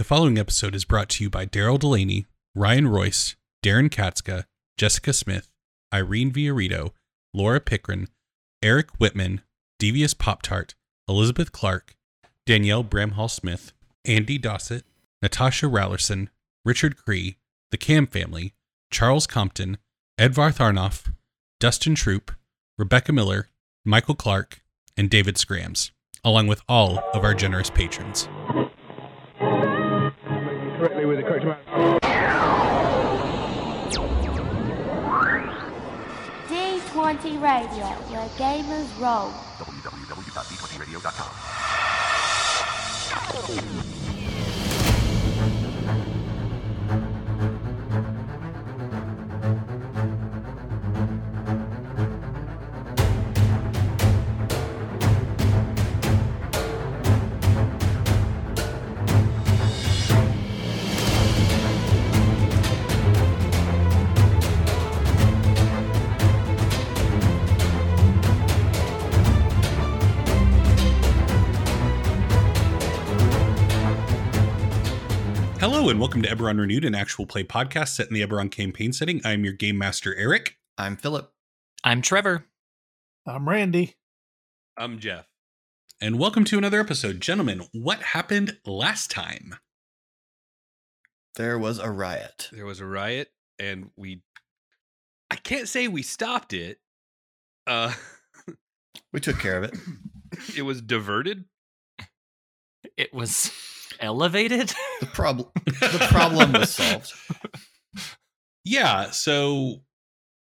The following episode is brought to you by Darrell DeLaney, Ryan Royce, Darrin Katzska, Jessica Smith, Irene Viorritto, Laura Pickrahn, Eric Witman, deviouspoptart, Elizabeth Clark, Danielle Bramhall-Smith, Andy Dossett, Nastasia Raulerson, Richard Cree, the Kamm family, Charles Compton, Eðvarð Arnór, Dustin Troupe, Rebekah Miller, Michael Clark, and David Scrams, along with all of our generous patrons. Correctly with the correct amount. D20 Radio, where gamers roll. www.d20radio.com. Hello and welcome to Eberron Renewed, an actual play podcast set in the Eberron campaign setting. I'm your game master, Eric. I'm Philip. I'm Trevor. I'm Randy. I'm Jeff. And welcome to another episode. Gentlemen, what happened last time? There was a riot. And I can't say we stopped it. We took care of it. It was diverted. It was elevated. The problem was solved. Yeah, so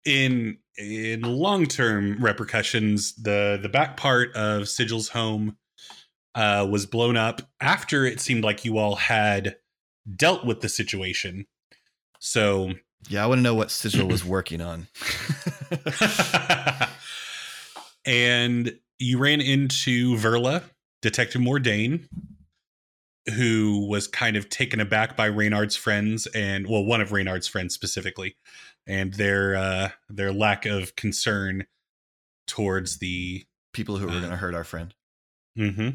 in long-term repercussions, the back part of Sigil's home was blown up after it seemed like you all had dealt with the situation. So yeah, I want to know what Sigil was working on. And you ran into Verla, Detective Mordain, who was kind of taken aback by Reynard's friends and one of Reynard's friends specifically, and their lack of concern towards the people who were going to hurt our friend. Mm-hmm.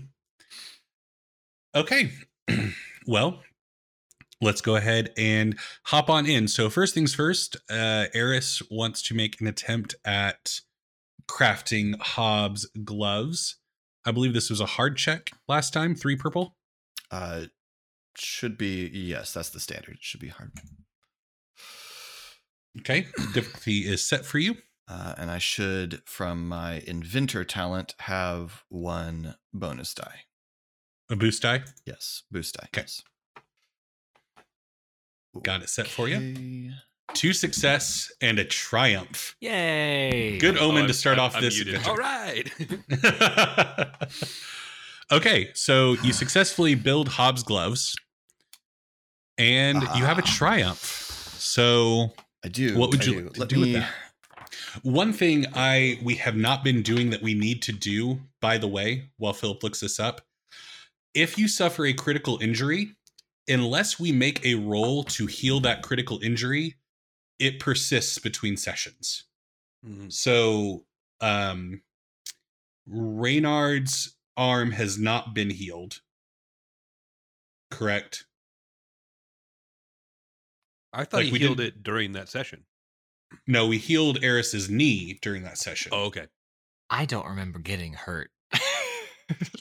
Okay. Well, let's go ahead and hop on in. So first things first, Eris wants to make an attempt at crafting Hobbs gloves. I believe this was a hard check last time, 3 purple. Should be, yes, that's the standard. It should be hard. Okay, difficulty is set for you. And I should, from my inventor talent, have one bonus die. A boost die? Yes, boost die. Okay. Yes. Got it set for you. 2 success and a triumph. Yay! Good omen to start off this. All right! Okay, so you successfully build Hobbs gloves, and you have a triumph. So I do. What would you do with that? One thing we have not been doing that we need to do, by the way, while Philip looks this up, if you suffer a critical injury, unless we make a roll to heal that critical injury, it persists between sessions. Mm-hmm. So Reynard's arm has not been healed. Correct? I thought we healed it during that session. No, we healed Eris's knee during that session. Oh, okay. I don't remember getting hurt.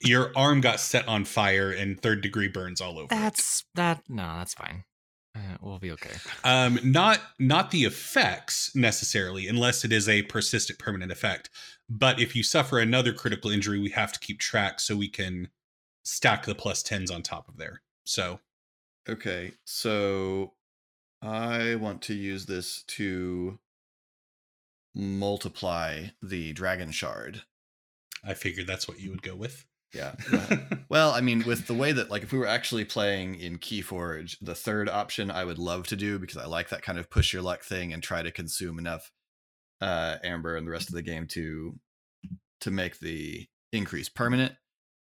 Your arm got set on fire and 3rd degree burns all over. That's fine. We'll be okay. Not the effects necessarily, unless it is a persistent permanent effect. But if you suffer another critical injury, we have to keep track so we can stack the +10s on top of there. So, okay. So I want to use this to multiply the dragon shard. I figured that's what you would go with. Yeah. Well, I mean, with the way that, like, if we were actually playing in Keyforge, the 3rd option I would love to do, because I like that kind of push your luck thing and try to consume enough amber and the rest of the game to make the increase permanent.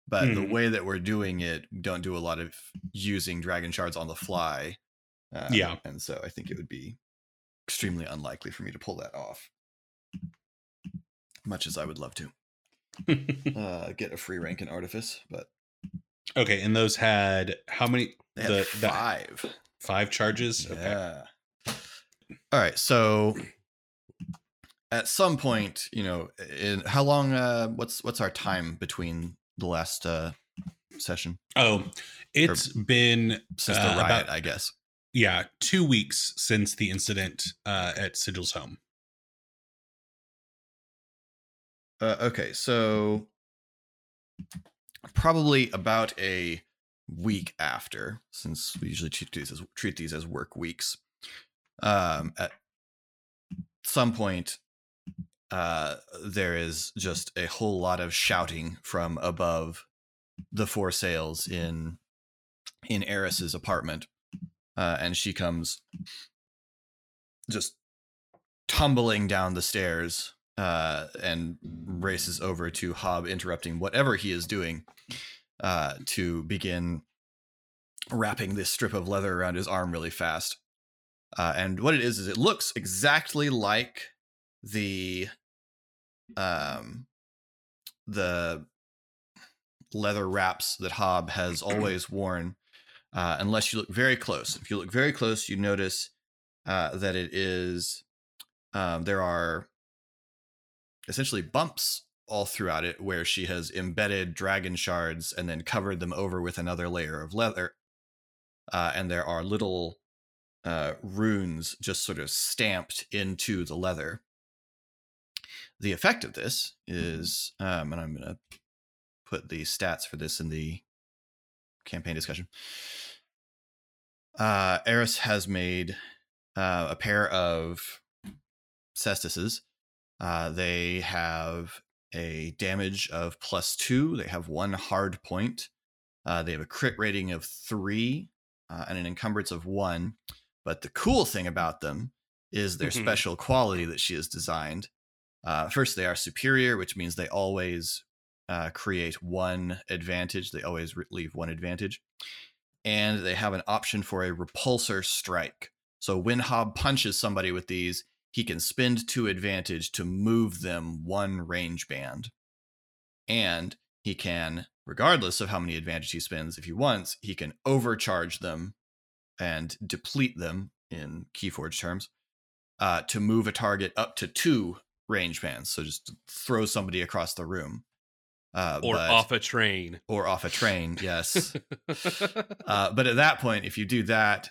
But The way that we're doing it, don't do a lot of using dragon shards on the fly. Yeah. And so I think it would be extremely unlikely for me to pull that off, much as I would love to. Get a free rank in Artifice, but okay. And those had how many? They had five. Five charges? Yeah. Okay. All right. So at some point, you know, how long, what's our time between the last session? Oh, it's been since the riot, I guess. Yeah. 2 weeks since the incident at Sigil's home. Okay. So probably about a week after, since we usually treat these as work weeks. At some point, there is just a whole lot of shouting from above the foresails in Eris's apartment, and she comes just tumbling down the stairs and races over to Hob, interrupting whatever he is doing to begin wrapping this strip of leather around his arm really fast. And what it is it looks exactly like the leather wraps that Hob has always worn, unless you look very close. If you look very close, you notice that it is, there are essentially bumps all throughout it where she has embedded dragon shards and then covered them over with another layer of leather. And there are little runes just sort of stamped into the leather. The effect of this is, and I'm going to put the stats for this in the campaign discussion. Eris has made a pair of cestises. They have a damage of +2. They have one hard point. They have a crit rating of 3 and an encumbrance of 1. But the cool thing about them is their special quality that she has designed. First, they are superior, which means they always create one advantage. They always leave one advantage. And they have an option for a repulsor strike. So when Hob punches somebody with these, he can spend 2 advantage to move them 1 range band. And he can, regardless of how many advantage he spends, if he wants, he can overcharge them and deplete them, in Keyforge terms, to move a target up to 2 range bands. So just throw somebody across the room. Off a train. Or off a train, yes. But at that point, if you do that,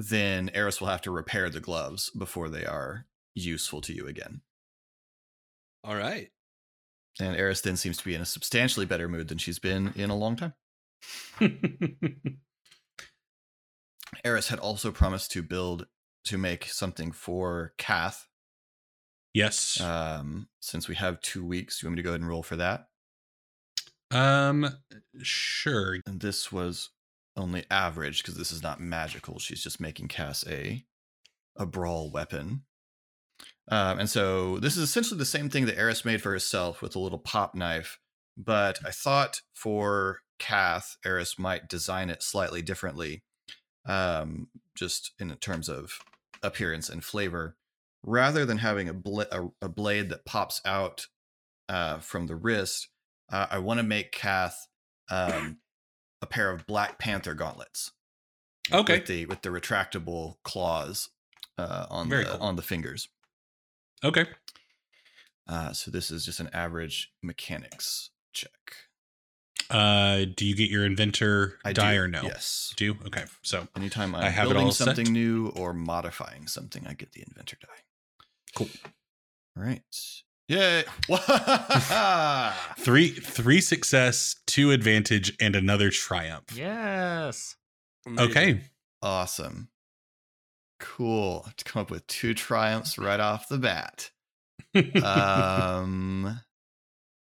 then Eris will have to repair the gloves before they are useful to you again. All right. And Eris then seems to be in a substantially better mood than she's been in a long time. Eris had also promised to make something for Kath. Yes. Since we have 2 weeks, you want me to go ahead and roll for that? Sure. And this was only average because this is not magical. She's just making Cass a brawl weapon. And so this is essentially the same thing that Eris made for herself with a little pop knife. But I thought for Kath, Eris might design it slightly differently, just in terms of appearance and flavor. Rather than having a blade that pops out from the wrist, I want to make Kath a pair of Black Panther gauntlets. Okay. With the retractable claws on the fingers. Okay. So this is just an average mechanics check. Do you get your inventor die or no? Yes. Do you? Okay. So anytime I have building something new or modifying something, I get the inventor die. Cool. All right. Yeah. 3 success, 2 advantage, and another triumph. Yes. Amazing. Okay. Awesome. Cool. I have to come up with 2 triumphs right off the bat.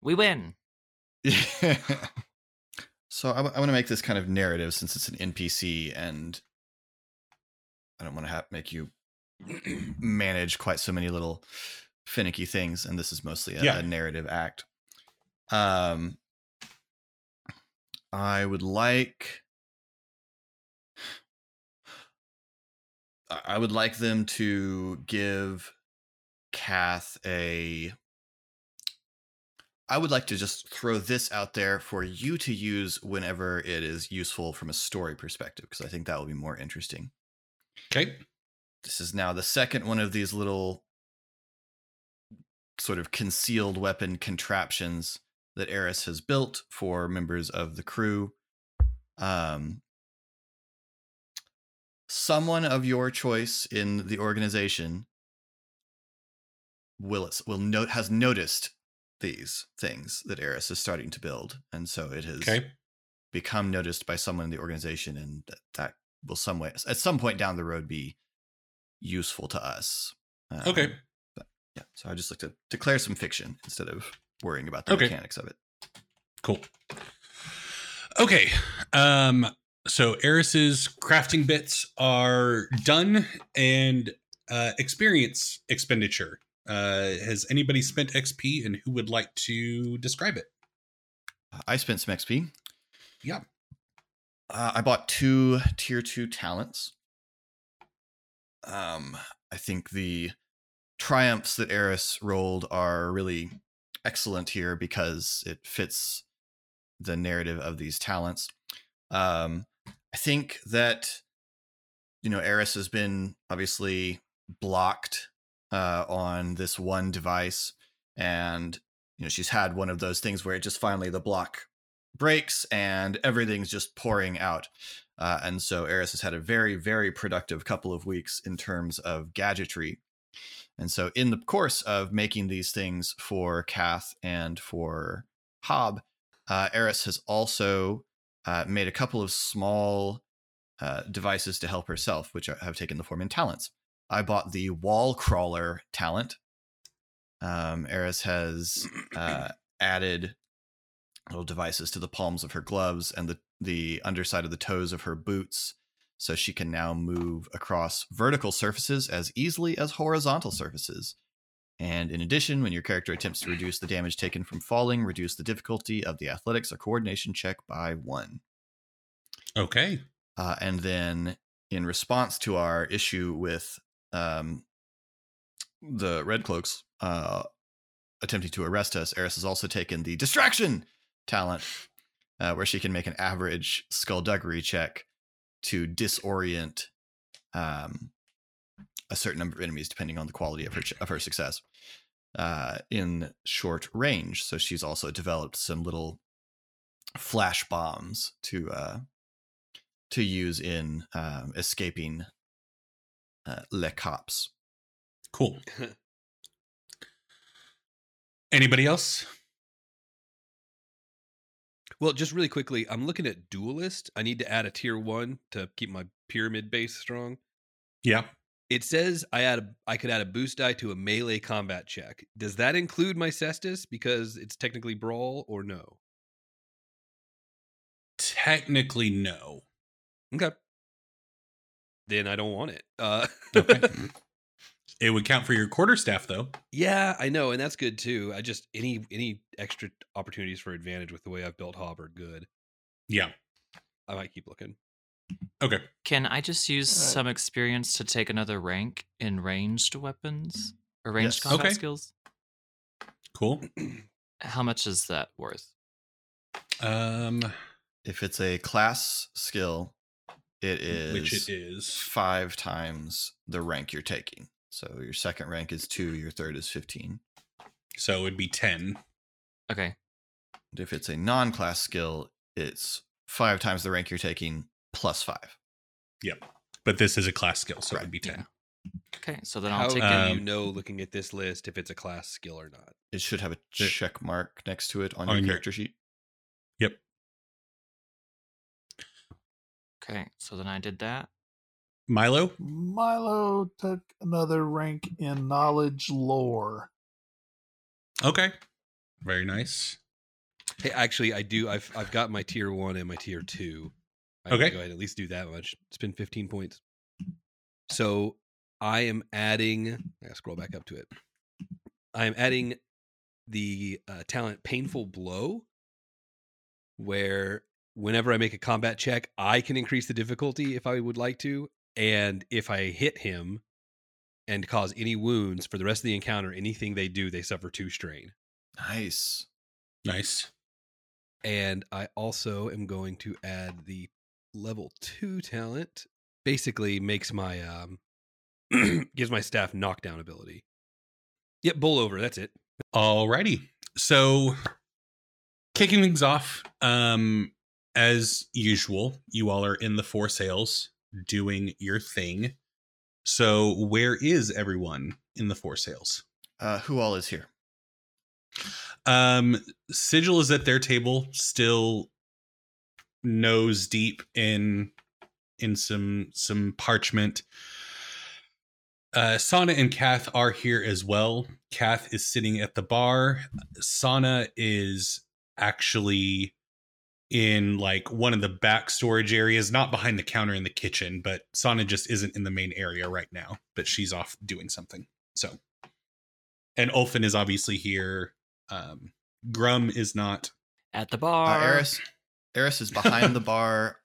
We win. Yeah. So I want to make this kind of narrative since it's an NPC, and I don't want to make you manage quite so many little finicky things, and this is mostly a narrative act. I would like them to give Kath a I would like to just throw this out there for you to use whenever it is useful from a story perspective, because I think that will be more interesting. Okay. This is now the second one of these little sort of concealed weapon contraptions that Eris has built for members of the crew. Someone of your choice in the organization has noticed these things that Eris is starting to build, and so it has become noticed by someone in the organization, and that will at some point down the road be useful to us. So I just like to declare some fiction instead of worrying about the mechanics of it. Cool. Okay. So Eris's crafting bits are done, and experience expenditure. Has anybody spent XP, and who would like to describe it? I spent some XP. Yeah. I bought 2 tier 2 talents. I think the triumphs that Eris rolled are really excellent here because it fits the narrative of these talents. I think that, Eris has been obviously blocked on this one device, and she's had one of those things where it just finally the block breaks and everything's just pouring out, and so Eris has had a very, very productive couple of weeks in terms of gadgetry. And so in the course of making these things for Kath and for Hob, Eris has also made a couple of small devices to help herself, which have taken the form in talents. I bought the wall crawler talent. Eris has added little devices to the palms of her gloves and the underside of the toes of her boots, so she can now move across vertical surfaces as easily as horizontal surfaces. And in addition, when your character attempts to reduce the damage taken from falling, reduce the difficulty of the athletics or coordination check by 1. Okay. And then in response to our issue with the Red Cloaks attempting to arrest us, Eris has also taken the distraction talent, where she can make an average skullduggery check to disorient a certain number of enemies, depending on the quality of her success in short range. So she's also developed some little flash bombs to use in escaping Le Cops. Cool. Anybody else? Well, just really quickly, I'm looking at Duelist. I need to add a tier 1 to keep my pyramid base strong. Yeah. It says I could add a boost die to a melee combat check. Does that include my Cestus, because it's technically Brawl, or no? Technically, no. Okay. Then I don't want it. Okay. It would count for your quarterstaff, though. Yeah, I know, and that's good too. I just any extra opportunities for advantage with the way I've built Hob are good. Yeah, I might keep looking. Okay. Can I just use some experience to take another rank in ranged weapons or ranged combat skills? Cool. How much is that worth? If it's a class skill, it is 5 times the rank you're taking. So your second rank is 2, your third is 15. So it would be 10. Okay. And if it's a non-class skill, it's 5 times the rank you're taking plus 5. Yep. But this is a class skill, so it would be 10. Yeah. Okay, so then I'll take looking at this list, if it's a class skill or not. It should have a check mark next to it on your character sheet. Yep. Okay, so then I did that. Milo? Milo took another rank in knowledge lore. Okay. Very nice. Hey, actually, I do. I've got my tier 1 and my tier 2. I can go ahead and at least do that much. Spend 15 points. So I am adding. I gotta scroll back up to it. I am adding the talent Painful Blow, where whenever I make a combat check, I can increase the difficulty if I would like to. And if I hit him and cause any wounds for the rest of the encounter, anything they do, they suffer 2 strain. Nice. Nice. And I also am going to add the level 2 talent. Basically makes my, gives my staff knockdown ability. Yep, bowl over. That's it. Alrighty. So kicking things off, as usual, you all are in the foresails doing your thing. So where is everyone in the foresails? Who all is here? Sigil is at their table, still nose deep in some parchment. Sana and Kath are here as well. Kath is sitting at the bar. Sana is actually in like one of the back storage areas, not behind the counter in the kitchen, but Sana just isn't in the main area right now, but she's off doing something. So, and Ulfin is obviously here. Grum is not at the bar. Eris is behind the bar,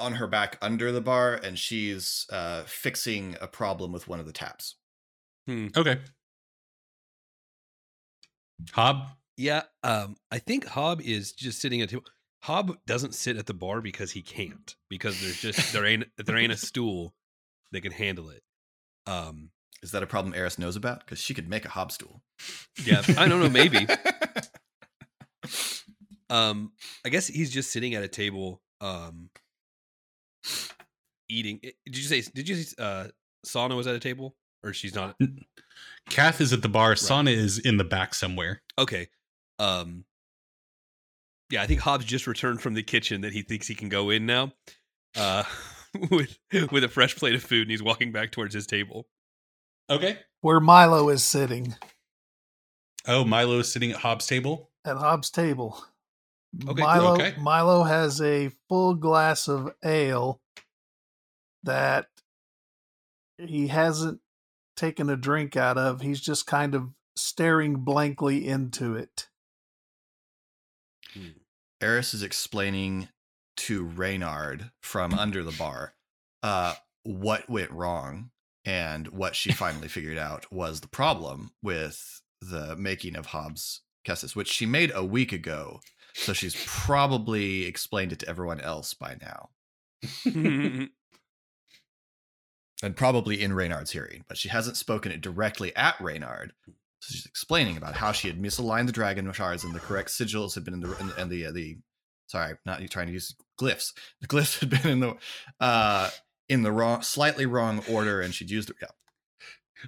on her back under the bar, and she's fixing a problem with one of the taps. Okay. Hob? Yeah, I think Hob is just sitting at the table. Hob doesn't sit at the bar because he can't, because there's just there ain't a stool that can handle it. Is that a problem Eris knows about? Because she could make a Hob stool. Yeah, I don't know, maybe. I guess he's just sitting at a table, eating. Did you say Sana was at a table, or she's not? Kath is at the bar. Right. Sana is in the back somewhere. Okay. Yeah, I think Hobbs just returned from the kitchen that he thinks he can go in now, with a fresh plate of food, and he's walking back towards his table. Okay. Where Milo is sitting. Oh, Milo is sitting at Hobbs' table? At Hobbs' table. Okay, Milo. Milo has a full glass of ale that he hasn't taken a drink out of. He's just kind of staring blankly into it. Eris is explaining to Reynard from under the bar what went wrong, and what she finally figured out was the problem with the making of Hobbs' Kessis, which she made a week ago. So she's probably explained it to everyone else by now. And probably in Reynard's hearing, but she hasn't spoken it directly at Reynard. So she's explaining about how she had misaligned the dragon shards and the correct sigils had been in the, and the sorry, not trying to use glyphs. The glyphs had been in the wrong, slightly wrong order, and she'd used it. Yeah.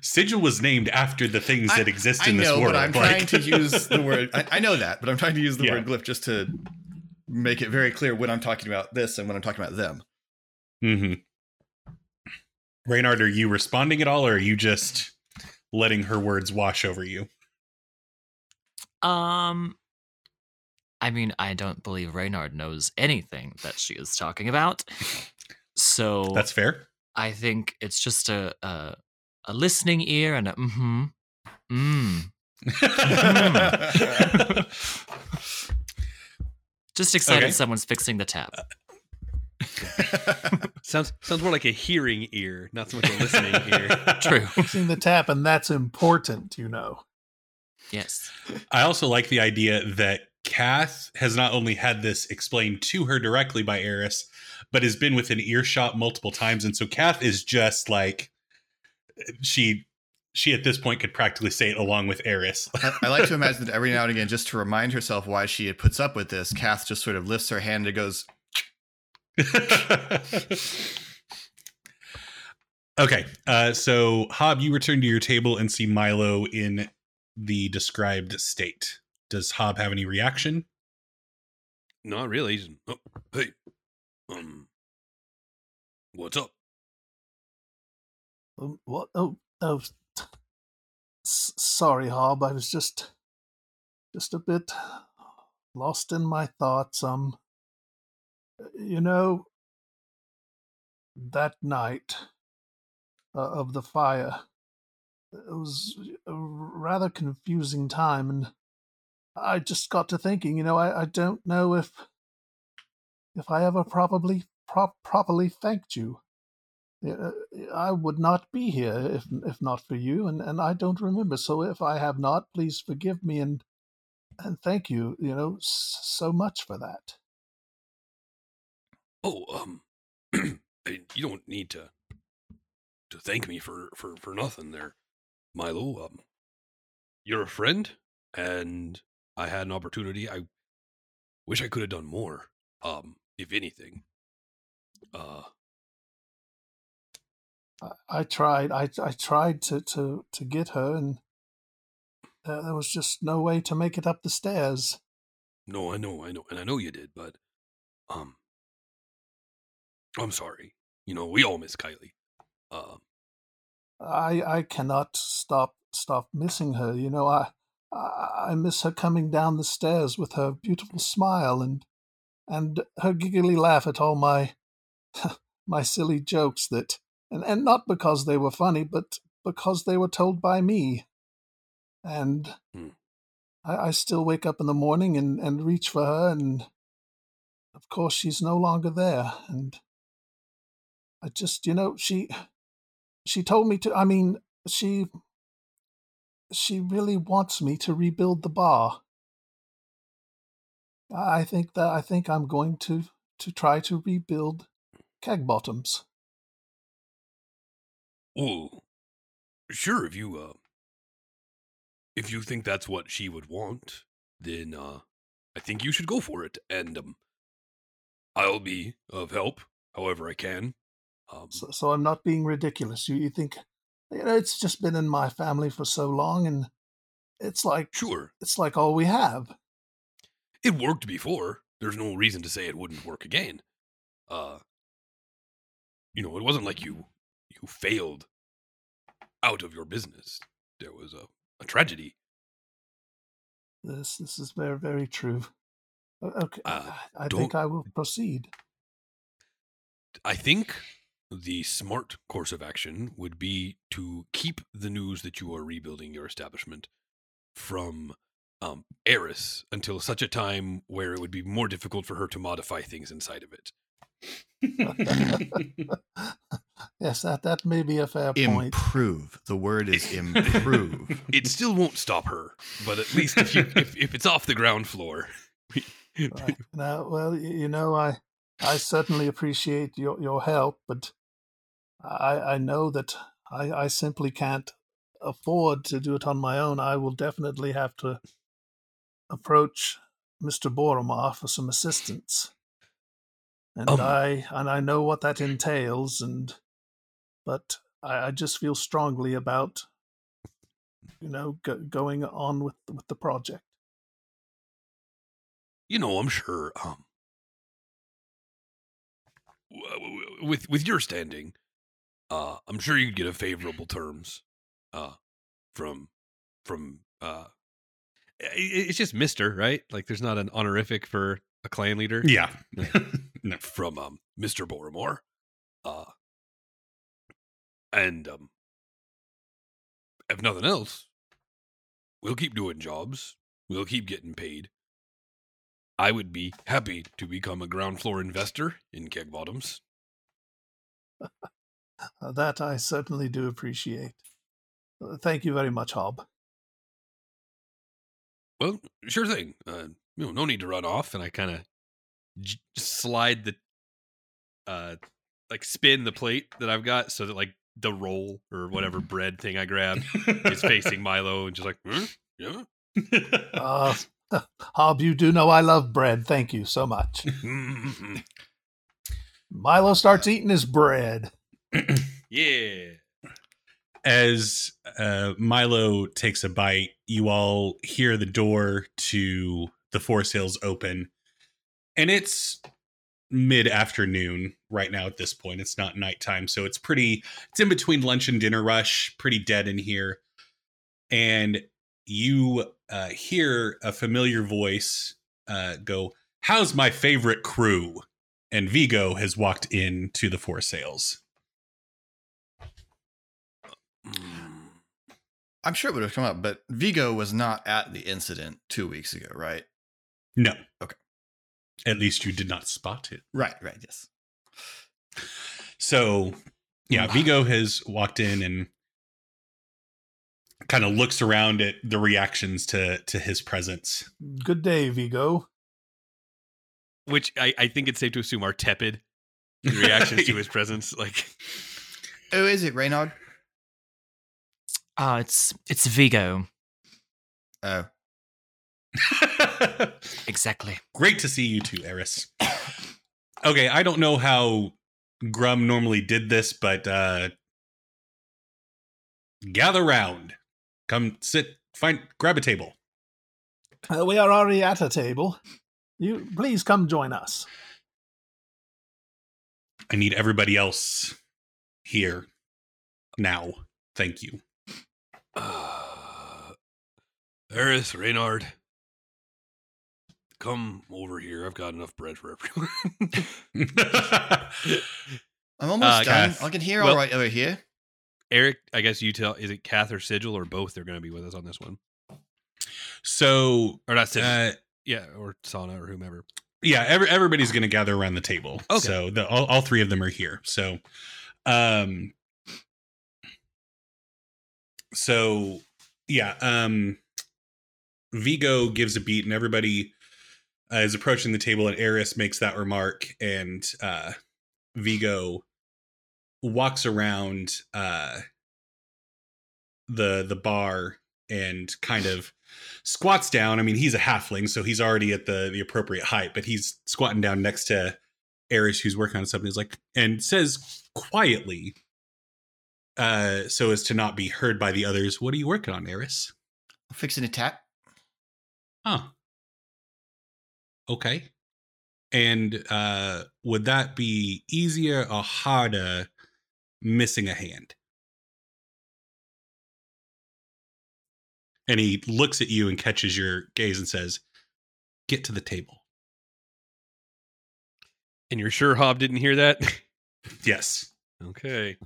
Sigil was named after the things that exist in this world. I know, but I'm trying to use the word. I know that, but I'm trying to use the word glyph just to make it very clear when I'm talking about this and when I'm talking about them. Mm-hmm. Reynard, are you responding at all, or are you just letting her words wash over you? I mean, I don't believe Reynard knows anything that she is talking about. So that's fair. I think it's just a listening ear and a Just excited someone's fixing the tap. Sounds more like a hearing ear, not so much a listening ear. True. Fixing the tap, and that's important, you know. Yes. I also like the idea that Kath has not only had this explained to her directly by Eris, but has been within earshot multiple times, and so Kath is just like, she at this point could practically say it along with Eris. I like to imagine that every now and again, just to remind herself why she had puts up with this, Kath just sort of lifts her hand and goes. Okay. So Hob, you return to your table and see Milo in the described state. Does Hob have any reaction? Not really. Hey, what's up? What? Oh! Sorry, Hob. I was just a bit lost in my thoughts. You know, that night of the fire, it was a rather confusing time, and I just got to thinking. You know, I don't know if I ever properly thanked you. I would not be here if not for you, and I don't remember. So if I have not, please forgive me, and and thank you, you know, so much for that. Oh, you don't need to thank me for nothing there, Milo. You're a friend, and I had an opportunity. I wish I could have done more, if anything. I tried. I tried to get her, and there was just no way to make it up the stairs. No, I know, and I know you did, but I'm sorry. You know, we all miss Kylie. I cannot stop missing her. You know, I miss her coming down the stairs with her beautiful smile and her giggly laugh at all my silly jokes that. And not because they were funny, but because they were told by me. And I still wake up in the morning and reach for her, and of course she's no longer there. And I just, you know, she told me to, I mean, she really wants me to rebuild the bar. I think I'm going to try to rebuild Keg Bottoms. Well, sure, if you think that's what she would want, then I think you should go for it, and I'll be of help however I can. So I'm not being ridiculous. You think, you know, it's just been in my family for so long, and it's like, sure, it's like all we have. It worked before. There's no reason to say it wouldn't work again. You know, it wasn't like you failed out of your business. There was a tragedy. This is very, very true. Okay, I think I will proceed. I think the smart course of action would be to keep the news that you are rebuilding your establishment from Eris until such a time where it would be more difficult for her to modify things inside of it. Yes, that may be a fair point. Improve. The word is improve. It still won't stop her, but at least if it's off the ground floor. Right. Now, well, you know, I certainly appreciate your help, but I know that I simply can't afford to do it on my own. I will definitely have to approach Mr. Boromar for some assistance. And I know what that entails, but I just feel strongly about, you know, going on with the project. You know, I'm sure with your standing, I'm sure you'd get a favorable terms from it's just Mr., right? Like, there's not an honorific for a clan leader. Yeah. No. From Mr. Boromar, and if nothing else, we'll keep doing jobs. We'll keep getting paid. I would be happy to become a ground floor investor in Keg Bottoms. That I certainly do appreciate. Thank you very much, Hob. Well, sure thing. You know, no need to run off, and I kind of slide the spin the plate that I've got so that like the roll or whatever bread thing I grabbed is facing Milo, and just like yeah. Hob, you do know I love bread. Thank you so much. Milo starts eating his bread. Yeah. As Milo takes a bite, you all hear the door to the foresails open. And it's mid-afternoon right now at this point. It's not nighttime, so it's in between lunch and dinner rush, pretty dead in here. And you hear a familiar voice go, "How's my favorite crew?" And Vigo has walked in to the foresails. I'm sure it would have come up, but Vigo was not at the incident 2 weeks ago, right? No. Okay. At least you did not spot it. Right, yes. So, yeah, Vigo has walked in and kind of looks around at the reactions to his presence. Good day, Vigo. Which I think it's safe to assume are tepid reactions to his presence. Like, who is it, Reynard? It's Vigo. Oh. Exactly. Great to see you too, Eris. Okay, I don't know how Grum normally did this, but gather round. Come sit, grab a table. We are already at a table. You please come join us. I need everybody else here now. Thank you. Eris, Reynard, come over here. I've got enough bread for everyone. I'm almost done. Kath, I can hear all right over here. Eric, I guess you tell, is it Kath or Sigil or both? They're going to be with us on this one. So, or not Sigil. Yeah, or Sana or whomever. Yeah, everybody's going to gather around the table. Okay. So all three of them are here. So, Vigo gives a beat and everybody is approaching the table, and Eris makes that remark, and Vigo walks around the bar and kind of squats down. I mean, he's a halfling, so he's already at the appropriate height, but he's squatting down next to Eris, who's working on something. He's like, and says quietly, so as to not be heard by the others, "What are you working on, Eris?" I'm fixing a tap. Huh. Okay. And would that be easier or harder missing a hand? And he looks at you and catches your gaze and says, "Get to the table." And you're sure Hob didn't hear that? Yes. Okay.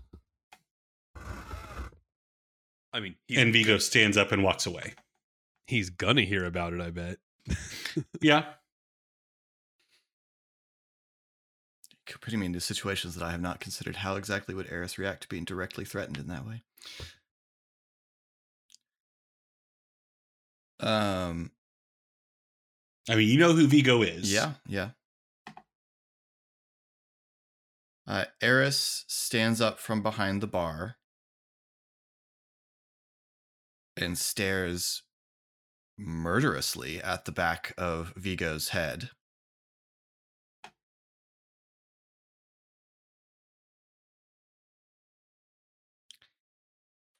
I mean, and Vigo stands up and walks away. He's gonna hear about it, I bet. Yeah. Could put me into situations that I have not considered. How exactly would Eris react to being directly threatened in that way? I mean, you know who Vigo is. Yeah, yeah. Eris stands up from behind the bar and stares murderously at the back of Vigo's head.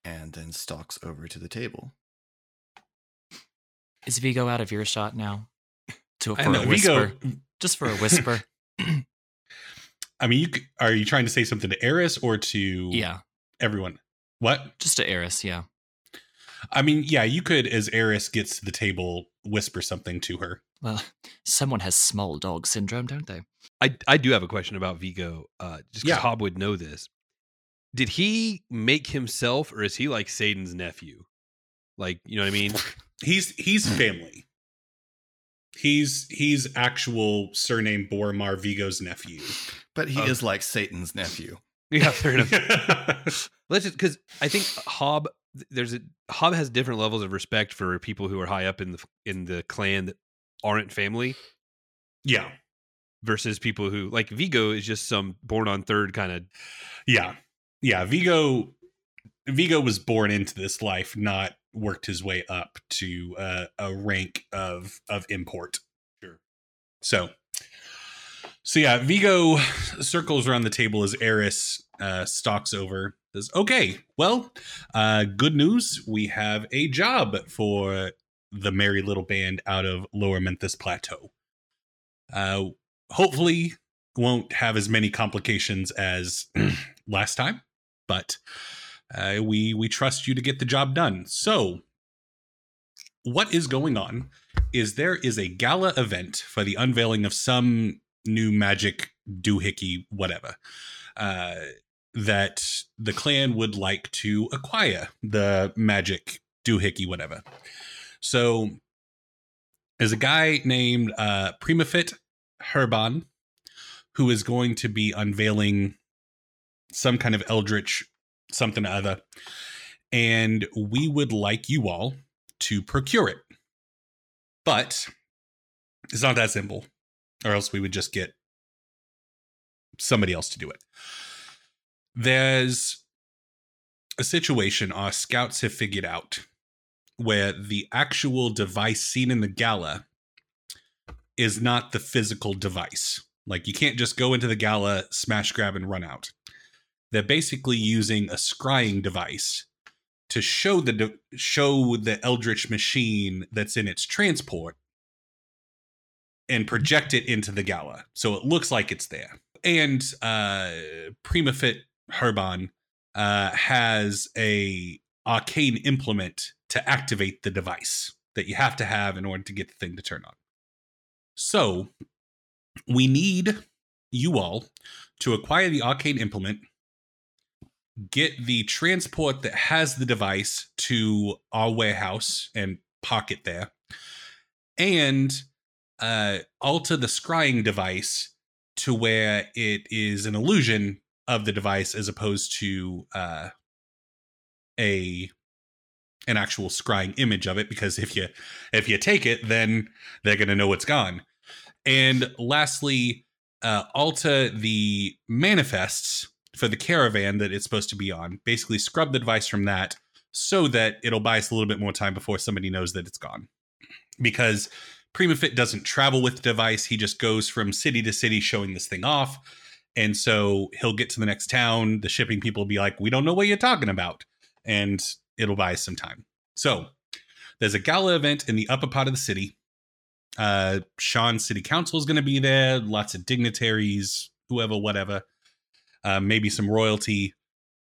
And then stalks over to the table. Is Vigo out of earshot now? Whisper. Just for a whisper. I mean, are you trying to say something to Eris or to everyone? What? Just to Eris, yeah. I mean, yeah, you could, as Eris gets to the table, whisper something to her. Well, someone has small dog syndrome, don't they? I do have a question about Vigo, just because Hob would know this. Did he make himself, or is he like Satan's nephew? Like, you know what I mean? He's family. He's actual surname Boromar, Vigo's nephew. But he is like Satan's nephew. Yeah, fair enough. Because I think Hob has different levels of respect for people who are high up in the clan that aren't family. Yeah. Versus people who, like, Vigo is just some born on third kind of. Yeah. Yeah. Vigo was born into this life, not worked his way up to a rank of import. Sure. So yeah, Vigo circles around the table as Eris stalks over. Says, "Okay, well, good news. We have a job for the merry little band out of Lower Memphis Plateau. Hopefully won't have as many complications as last time, but we trust you to get the job done. So what is going on is there is a gala event for the unveiling of some new magic doohickey, whatever, that the clan would like to acquire the magic doohickey, whatever. So there's a guy named Primeafit Herban, who is going to be unveiling some kind of eldritch something or other. and we would like you all to procure it. But it's not that simple, or else we would just get somebody else to do it. There's a situation our scouts have figured out where the actual device seen in the gala is not the physical device. Like, you can't just go into the gala, smash, grab, and run out. They're basically using a scrying device to show the Eldritch machine that's in its transport and project it into the gala, so it looks like it's there. And Primeafit Herban has a arcane implement to activate the device that you have to have in order to get the thing to turn on. So we need you all to acquire the arcane implement, get the transport that has the device to our warehouse and park it there, and alter the scrying device to where it is an illusion of the device as opposed to an actual scrying image of it, because if you take it, then they're going to know it's gone. And lastly, alter the manifests for the caravan that it's supposed to be on. Basically scrub the device from that so that it'll buy us a little bit more time before somebody knows that it's gone. Because Primeafit doesn't travel with the device. He just goes from city to city showing this thing off. And so he'll get to the next town. The shipping people will be like, we don't know what you're talking about. And it'll buy us some time. So there's a gala event in the upper part of the city. Sean's city council is going to be there. Lots of dignitaries, whoever, whatever. Maybe some royalty.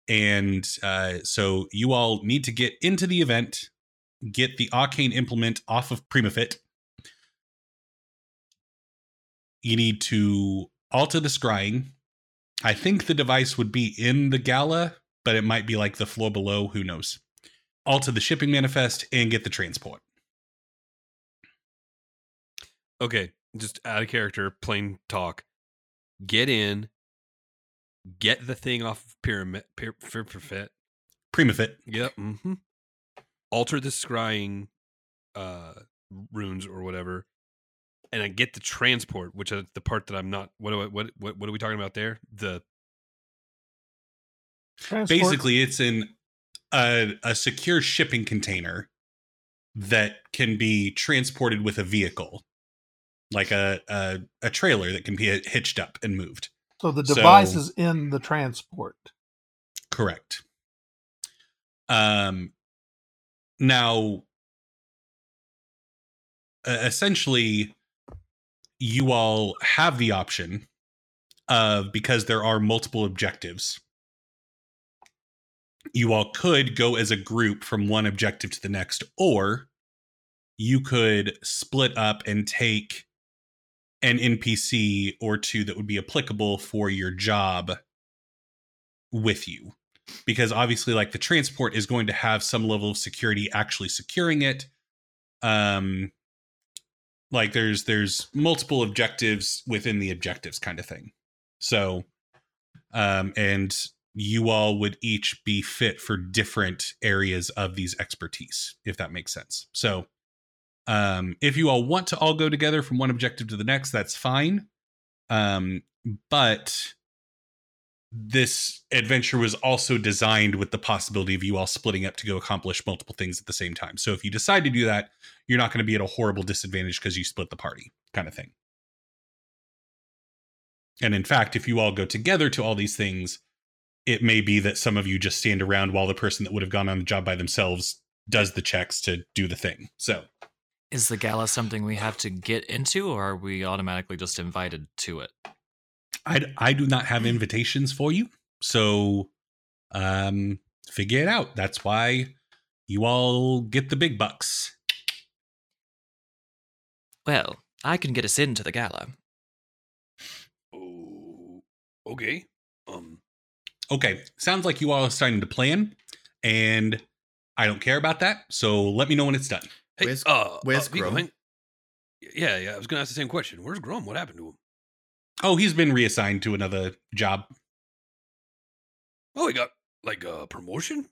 And so you all need to get into the event, get the arcane implement off of Primeafit. You need to alter the scrying. I think the device would be in the gala, but it might be like the floor below. Who knows? Alter the shipping manifest and get the transport. Okay, just out of character, plain talk. Get in. Get the thing off of Primeafit. Yep. Mm-hmm. Alter the scrying runes or whatever, and I get the transport, which is the part that I'm not. What are we talking about there? The transport? Basically, it's in a secure shipping container that can be transported with a vehicle, like a trailer that can be hitched up and moved. So the device is in the transport. Correct. Now, essentially, you all have the option of, because there are multiple objectives, you all could go as a group from one objective to the next, or you could split up and take an NPC or two that would be applicable for your job with you, because obviously, like, the transport is going to have some level of security actually securing it. Like, there's multiple objectives within the objectives kind of thing. So, and you all would each be fit for different areas of these expertise, if that makes sense. So, if you all want to all go together from one objective to the next, that's fine. But this adventure was also designed with the possibility of you all splitting up to go accomplish multiple things at the same time. So if you decide to do that, you're not going to be at a horrible disadvantage because you split the party kind of thing. And in fact, if you all go together to all these things, it may be that some of you just stand around while the person that would have gone on the job by themselves does the checks to do the thing. So, is the gala something we have to get into, or are we automatically just invited to it? I do not have invitations for you, so figure it out. That's why you all get the big bucks. Well, I can get us into the gala. Oh, okay. Okay, sounds like you all are starting to plan, and I don't care about that, so let me know when it's done. Hey, where's Grom? Yeah, I was going to ask the same question. Where's Grom? What happened to him? Oh, he's been reassigned to another job. Oh, he got, like, a promotion?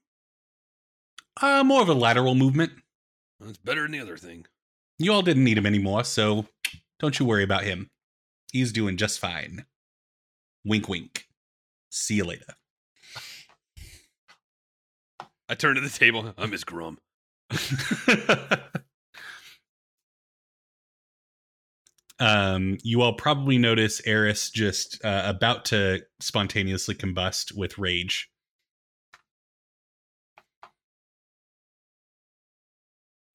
More of a lateral movement. That's better than the other thing. You all didn't need him anymore, so don't you worry about him. He's doing just fine. Wink, wink. See you later. I turn to the table. I'm his Grum. You all probably notice Eris just about to spontaneously combust with rage.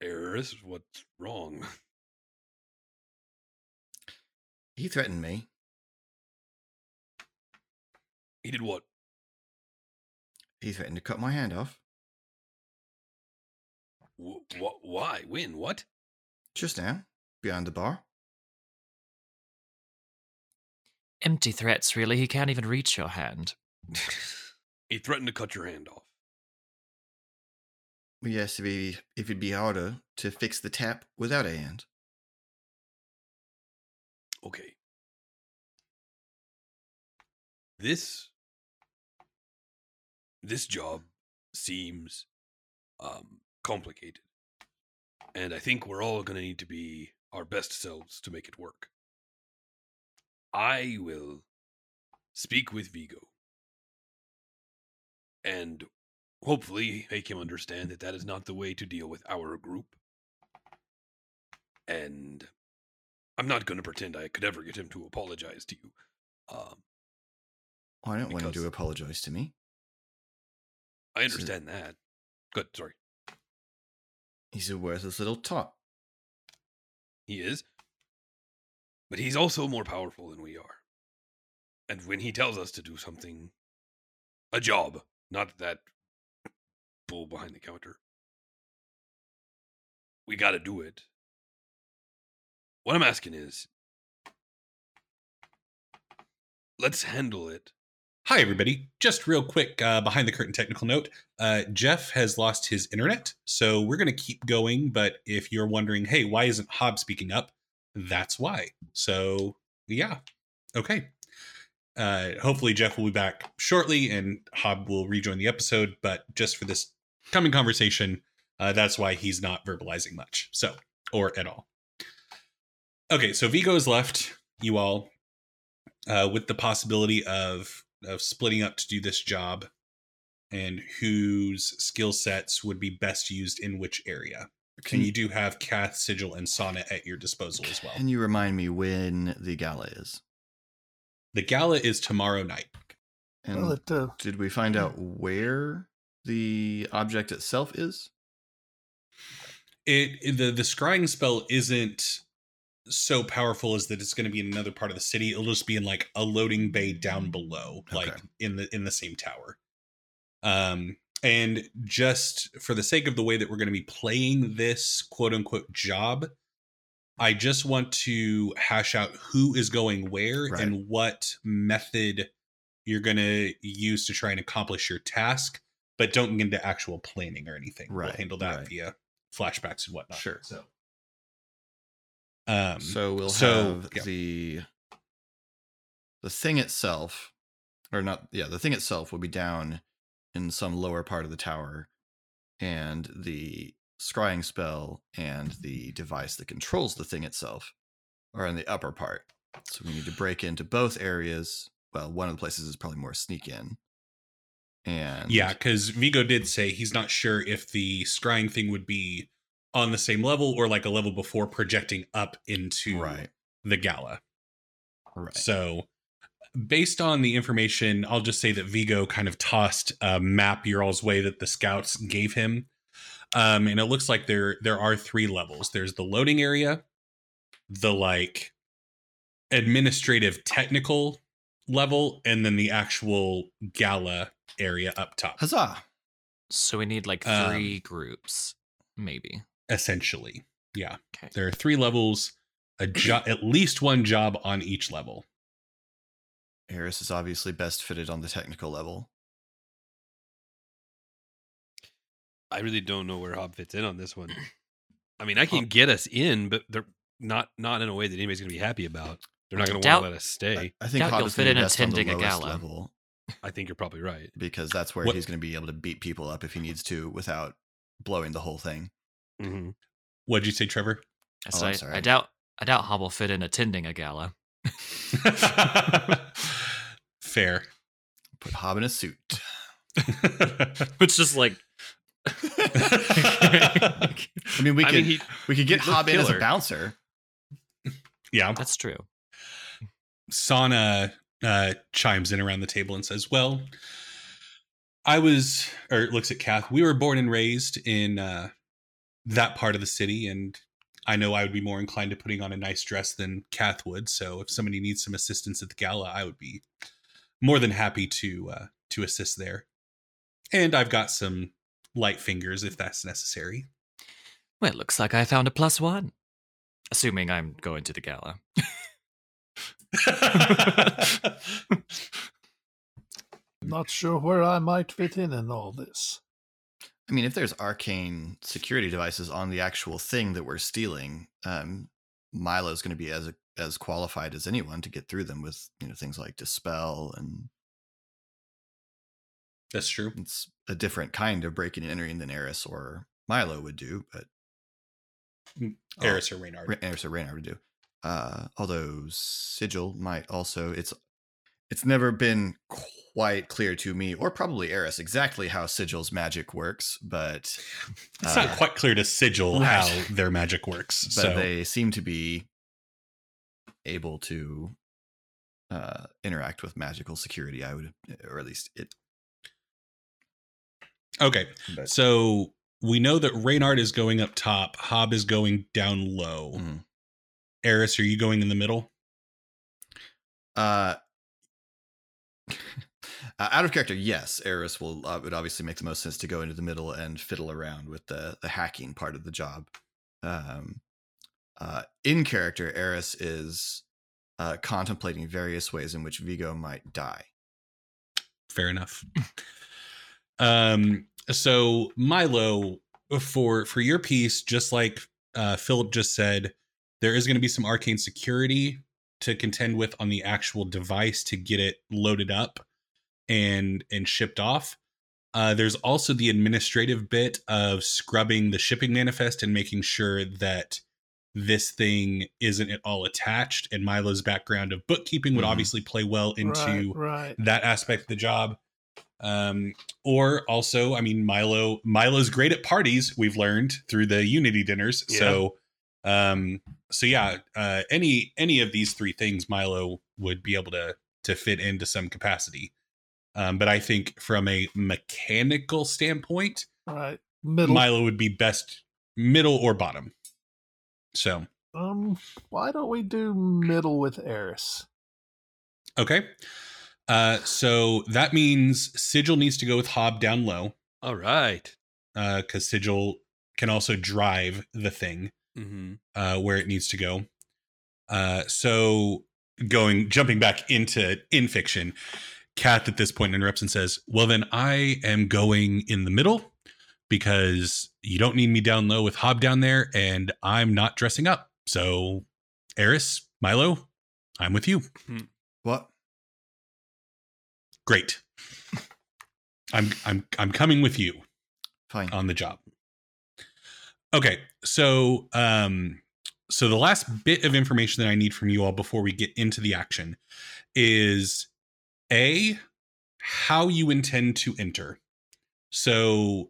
Eris, what's wrong? He threatened me. He did what? He threatened to cut my hand off. Why? When? What? Just now, behind the bar. Empty threats, really. He can't even reach your hand. He threatened to cut your hand off. Yes, if it'd be harder to fix the tap without a hand. Okay. This job seems complicated. And I think we're all going to need to be our best selves to make it work. I will speak with Vigo and hopefully make him understand that that is not the way to deal with our group. And I'm not going to pretend I could ever get him to apologize to you. I don't want him to apologize to me. I understand that. Good, sorry. He's a worthless little tot. He is. But he's also more powerful than we are. And when he tells us to do something, a job, not that bull behind the counter, we gotta do it. What I'm asking is, let's handle it. Hi, everybody. Just real quick, behind the curtain technical note, Jeff has lost his internet, so we're gonna keep going, but if you're wondering, hey, why isn't Hob speaking up? That's why. So, yeah. Okay. Hopefully Jeff will be back shortly and Hob will rejoin the episode. But just for this coming conversation, that's why he's not verbalizing much. So, or at all. Okay, so Vigo's left, you all, with the possibility of splitting up to do this job and whose skill sets would be best used in which area. And you do have Cath, Sigil, and Sana at your disposal as well. Can you remind me when the gala is? The gala is tomorrow night. And did we find out where the object itself is? The scrying spell isn't so powerful as that it's going to be in another part of the city. It'll just be in like a loading bay down below, like in the same tower. And just for the sake of the way that we're going to be playing this quote-unquote job, I just want to hash out who is going where and what method you're going to use to try and accomplish your task, but don't get into actual planning or anything. Right. We'll handle that via flashbacks and whatnot. Sure. So, we'll have the thing itself, or not, the thing itself will be down in some lower part of the tower, and the scrying spell and the device that controls the thing itself are in the upper part. So we need to break into both areas. Well, one of the places is probably more sneak in. And yeah, because Vigo did say he's not sure if the scrying thing would be on the same level or like a level before projecting up into the gala. Right. So based on the information, I'll just say that Vigo kind of tossed a map your all's way that the scouts gave him. And it looks like there are three levels. There's the loading area, the like administrative technical level, and then the actual gala area up top. Huzzah! So we need like three groups, maybe. Essentially, yeah. Okay. There are three levels, at least one job on each level. Eris is obviously best fitted on the technical level. I really don't know where Hob fits in on this one. I mean, I can get us in, but they're not in a way that anybody's going to be happy about. They're not going to want to let us stay. I think Hob is fit in attending a gala level. I think you're probably right. Because that's where he's going to be able to beat people up if he needs to without blowing the whole thing. Mm-hmm. What'd you say, Trevor? So I'm sorry. I doubt Hob will fit in attending a gala. Fair. Put Hob in a suit. It's just like. We could get Hob in as a bouncer. Yeah, that's true. Sana chimes in around the table and says, "Well, looks at Kath. We were born and raised in that part of the city, and I know I would be more inclined to putting on a nice dress than Kath would. So if somebody needs some assistance at the gala, I would be more than happy to assist there. And I've got some light fingers if that's necessary." Well, it looks like I found a +1. Assuming I'm going to the gala. I'm not sure where I might fit in all this. I mean, if there's arcane security devices on the actual thing that we're stealing, Milo's going to be as qualified as anyone to get through them with, things like dispel, and that's true. It's a different kind of breaking and entering than Eris or Milo would do, but Eris or Reynard. Eris or Reynard would do. Although Sigil might also. It's never been quite clear to me, or probably Eris, exactly how Sigil's magic works, but it's not quite clear to Sigil how their magic works. But they seem to be able to interact with magical security. Okay, but. So we know that Reynard is going up top. Hob is going down low. Mm-hmm. Eris, are you going in the middle? Out of character, yes. Eris would obviously make the most sense to go into the middle and fiddle around with the hacking part of the job. In character, Eris is contemplating various ways in which Vigo might die. Fair enough. So Milo, for your piece, just like Philip just said, there is going to be some arcane security to contend with on the actual device to get it loaded up and shipped off. There's also the administrative bit of scrubbing the shipping manifest and making sure that this thing isn't at all attached. And Milo's background of bookkeeping would obviously play well into that aspect of the job. Milo's great at parties, we've learned through the Unity dinners. Yeah. So any of these three things, Milo would be able to fit into some capacity. But I think from a mechanical standpoint, middle. Milo would be best middle or bottom. So, why don't we do middle with Eris? Okay. So that means Sigil needs to go with Hob down low. All right. Because Sigil can also drive the thing. Mm-hmm. Where it needs to go. So jumping back into in fiction, Kath at this point interrupts and says, "Well, then I am going in the middle because you don't need me down low with Hob down there, and I'm not dressing up. So, Eris, Milo, I'm with you." What? Great. I'm coming with you. Fine. On the job. Okay, so the last bit of information that I need from you all before we get into the action is how you intend to enter. So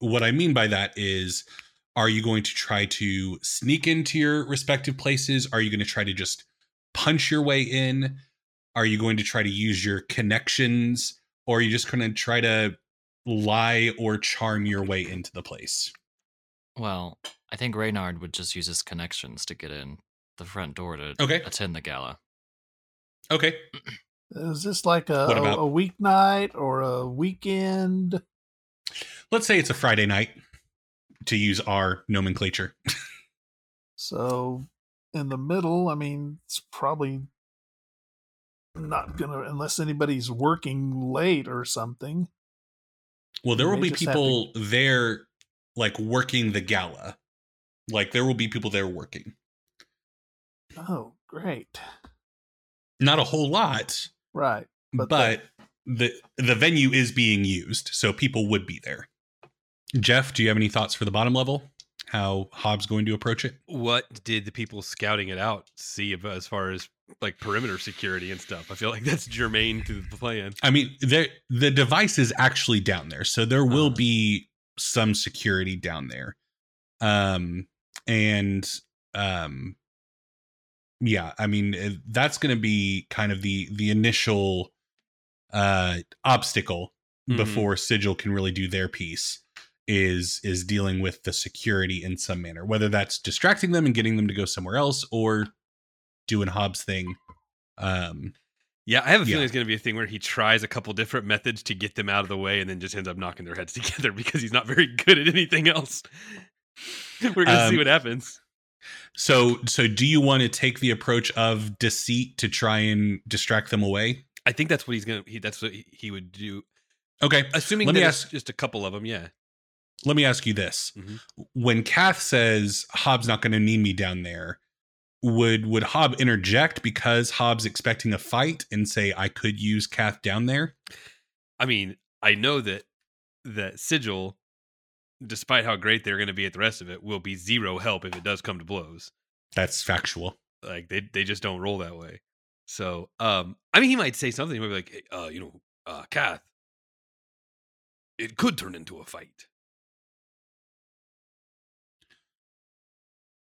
what I mean by that is, are you going to try to sneak into your respective places? Are you going to try to just punch your way in? Are you going to try to use your connections? Or are you just going to try to lie or charm your way into the place? Well, I think Reynard would just use his connections to get in the front door to attend the gala. Okay. Is this like a weeknight or a weekend? Let's say it's a Friday night, to use our nomenclature. So, in the middle, it's probably not going to, unless anybody's working late or something. Well, there will be people there... like working the gala. Like there will be people there working. Oh, great. Not a whole lot. Right. But the venue is being used, so people would be there. Jeff, do you have any thoughts for the bottom level? How Hobbs going to approach it? What did the people scouting it out see as far as like perimeter security and stuff? I feel like that's germane to the plan. I mean, the device is actually down there, so there will be some security down there. Yeah, I mean, that's going to be kind of the initial obstacle before Sigil can really do their piece, is dealing with the security in some manner, whether that's distracting them and getting them to go somewhere else or doing Hobbs thing. Yeah, I have a feeling it's going to be a thing where he tries a couple different methods to get them out of the way and then just ends up knocking their heads together because he's not very good at anything else. We're going to see what happens. So do you want to take the approach of deceit to try and distract them away? I think that's what he's going to, that's what he would do. Okay. Assuming Let me ask just a couple of them. Yeah. Let me ask you this. When Kath says Hobbs not going to need me down there, would Hobbs interject because Hobbs expecting a fight and say, I could use Kath down there? I mean, I know that Sigil, despite how great they're going to be at the rest of it, will be zero help if it does come to blows. That's factual. Like they just don't roll that way. So, I mean, he might say something. He might be like, hey, Kath, it could turn into a fight.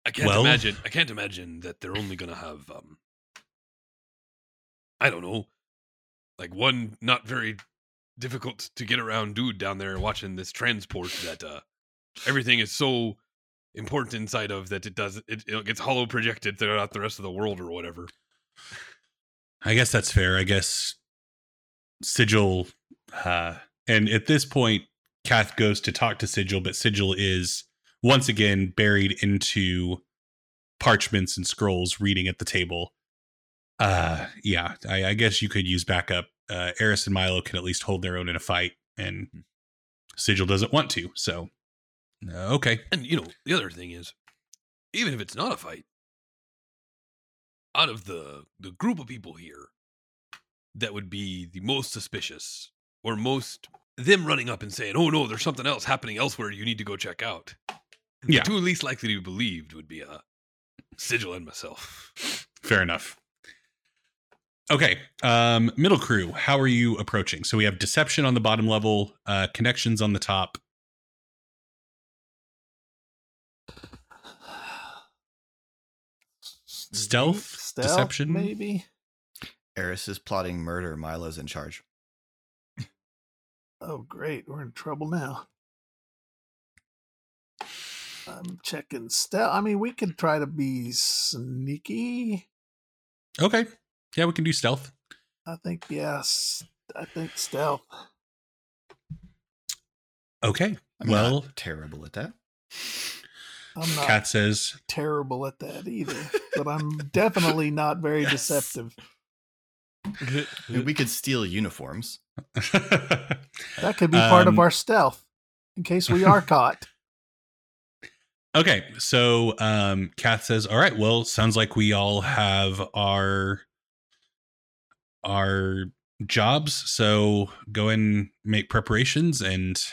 I can't imagine that they're only going to have, I don't know, like one not very difficult to get around dude down there watching this transport that everything is so important inside of that it gets hollow projected throughout the rest of the world or whatever. I guess that's fair. I guess Sigil, and at this point, Kath goes to talk to Sigil, but Sigil is once again buried into parchments and scrolls, reading at the table. I guess you could use backup. Eris and Milo can at least hold their own in a fight, and Sigil doesn't want to, so okay. And the other thing is, even if it's not a fight, out of the group of people here that would be the most suspicious, or most them running up and saying, oh no, there's something else happening elsewhere you need to go check out, the two least likely to be believed would be Sigil and myself. Fair enough. Okay, middle crew, how are you approaching? So we have deception on the bottom level, connections on the top. Stealth? Deception? Maybe? Eris is plotting murder. Milo's in charge. Oh, great. We're in trouble now. I'm checking stealth. I mean, we could try to be sneaky. Okay. Yeah, we can do stealth. I think stealth. Okay. I'm not terrible at that. I'm not Kat says terrible at that either, but I'm definitely not very deceptive. We could steal uniforms. That could be part of our stealth in case we are caught. Okay. So, Kat says, all right, well, sounds like we all have our jobs, so go and make preparations, and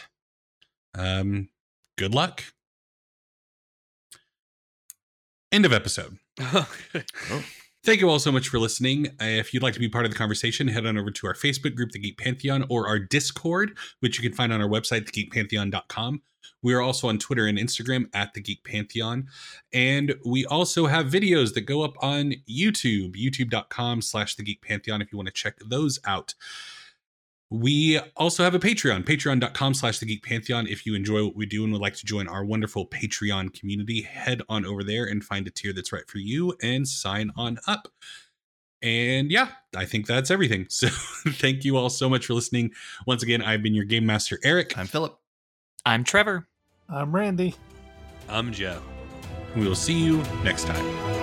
good luck. End of episode. Thank you all so much for listening. If you'd like to be part of the conversation, head on over to our Facebook group, The Geek Pantheon, or our Discord, which you can find on our website, thegeekpantheon.com. We are also on Twitter and Instagram at The Geek Pantheon. And we also have videos that go up on YouTube, youtube.com/The Geek Pantheon, if you want to check those out. We also have a Patreon, patreon.com/The Geek Pantheon. If you enjoy what we do and would like to join our wonderful Patreon community, head on over there and find a tier that's right for you and sign on up. And yeah, I think that's everything. So thank you all so much for listening. Once again, I've been your Game Master, Eric. I'm Philip. I'm Trevor. I'm Randy. I'm Joe. We will see you next time.